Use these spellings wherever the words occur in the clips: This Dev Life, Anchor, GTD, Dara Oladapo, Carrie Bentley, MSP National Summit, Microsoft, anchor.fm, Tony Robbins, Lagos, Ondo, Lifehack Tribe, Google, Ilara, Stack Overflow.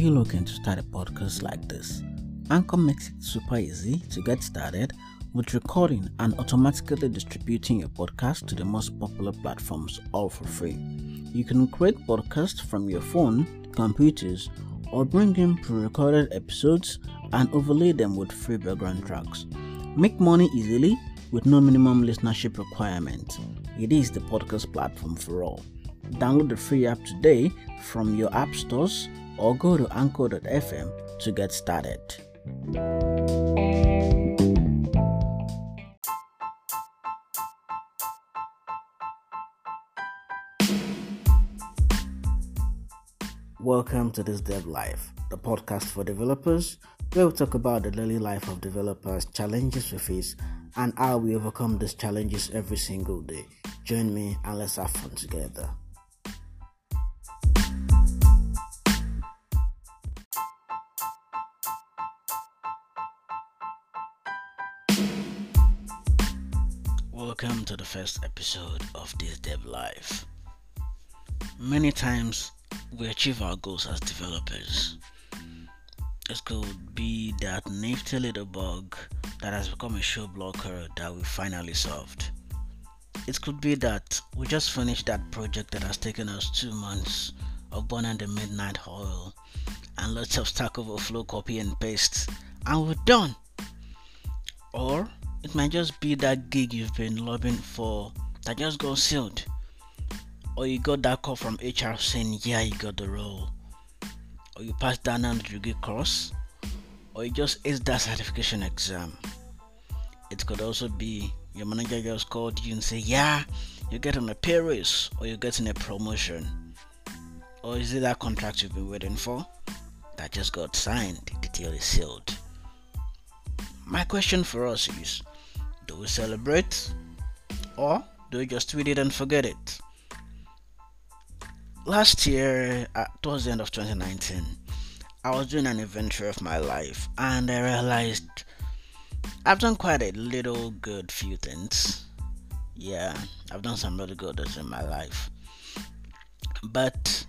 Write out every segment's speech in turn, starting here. you looking to start a podcast like this? Anchor makes it super easy to get started with recording and automatically distributing your podcast to the most popular platforms, all for free. You can create podcasts from your phone, computers, or bring in pre-recorded episodes and overlay them with free background tracks. Make money easily with no minimum listenership requirement. It is the podcast platform for all. Download the free app today from your app stores or go to anchor.fm to get started. Welcome to This Dev Life, the podcast for developers, where we talk about the daily life of developers, challenges we face, and how we overcome these challenges every single day. Join me and let's have fun together. Welcome to the first episode of This Dev Life. Many times we achieve our goals as developers. It could be that nifty little bug that has become a show blocker that we finally solved. It could be that we just finished that project that has taken us 2 months of burning the midnight oil and lots of Stack Overflow copy and paste, and we're done. Or it might just be that gig you've been lobbying for that just got sealed. Or you got that call from HR saying, yeah, you got the role. Or you passed that 900-degree course. Or you just aced that certification exam. It could also be your manager just called you and say, yeah, you're getting a pay raise or you're getting a promotion. Or is it that contract you've been waiting for that just got signed, the deal is sealed? My question for us is, do we celebrate or do we just tweet it and forget it? Last year, towards the end of 2019, I was doing an inventory of my life and I realized I've done quite a little good few things. Yeah, I've done some really good things in my life. But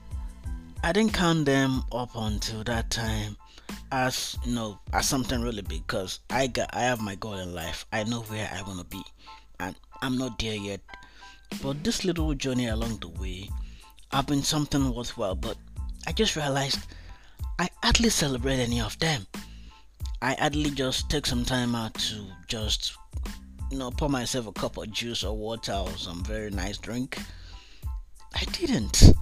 I didn't count them up until that time as, as something really big, because I have my goal in life. I know where I want to be and I'm not there yet. But this little journey along the way, I've been something worthwhile, but I just realized I hardly celebrate any of them. I hardly just take some time out to just, pour myself a cup of juice or water or some very nice drink. I didn't.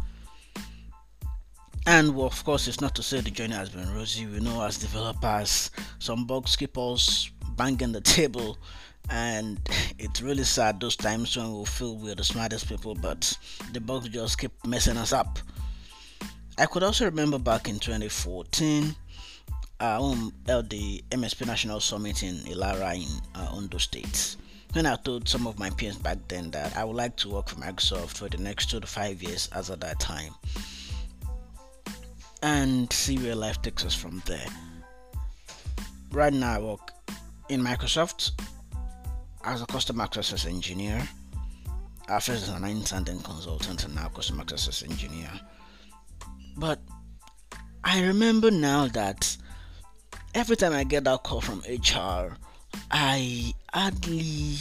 And well, of course, it's not to say the journey has been rosy. We know as developers, some bugs keep us banging the table. And it's really sad those times when we feel we're the smartest people, but the bugs just keep messing us up. I could also remember back in 2014, I held the MSP National Summit in Ilara in Ondo State, when I told some of my peers back then that I would like to work for Microsoft for the next 2 to 5 years as at that time, and see where life takes us from there. Right now I work in Microsoft as a customer access engineer, first as an independent consultant and now customer access engineer. But I remember now that every time I get that call from HR, I hardly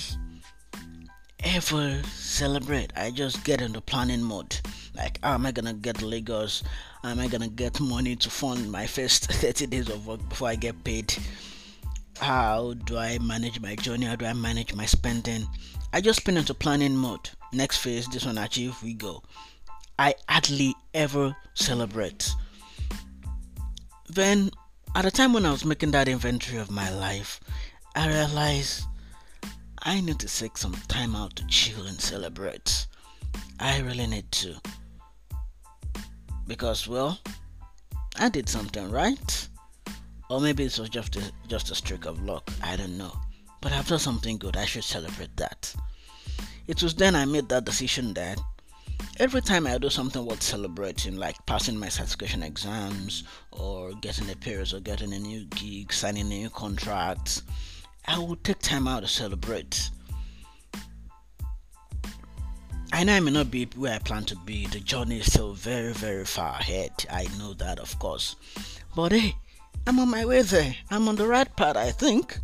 ever celebrate. I just get into planning mode. Like, how am I gonna get to Lagos? How am I gonna get money to fund my first 30 days of work before I get paid? How do I manage my journey? How do I manage my spending? I just spin into planning mode. Next phase, this one achieved, we go. I hardly ever celebrate. Then, at the time when I was making that inventory of my life, I realized I need to take some time out to chill and celebrate. I really need to. Because, I did something right. Or maybe it was just a stroke of luck, I don't know. But I've done something good, I should celebrate that. It was then I made that decision that every time I do something worth celebrating, like passing my certification exams, or getting a pay raise, or getting a new gig, signing a new contract, I will take time out to celebrate. I know I may not be where I plan to be, the journey is still very, very far ahead, I know that of course. But hey, I'm on my way there. I'm on the right path, I think.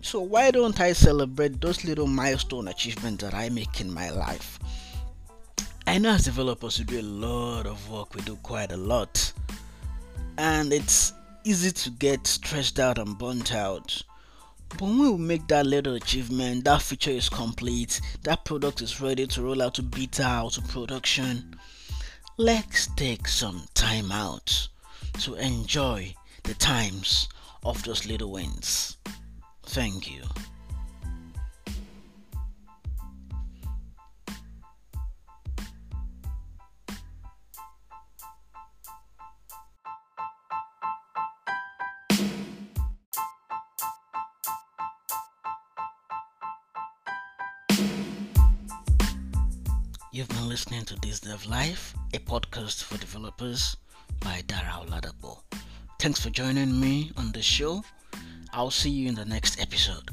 So why don't I celebrate those little milestone achievements that I make in my life? I know as developers we do a lot of work, we do quite a lot. And it's easy to get stressed out and burnt out. But when we make that little achievement, that feature is complete, that product is ready to roll out to beta, out to production, let's take some time out to enjoy the times of those little wins. Thank you. You've been listening to This Dev Life, a podcast for developers by Dara Oladapo. Thanks for joining me on the show. I'll see you in the next episode.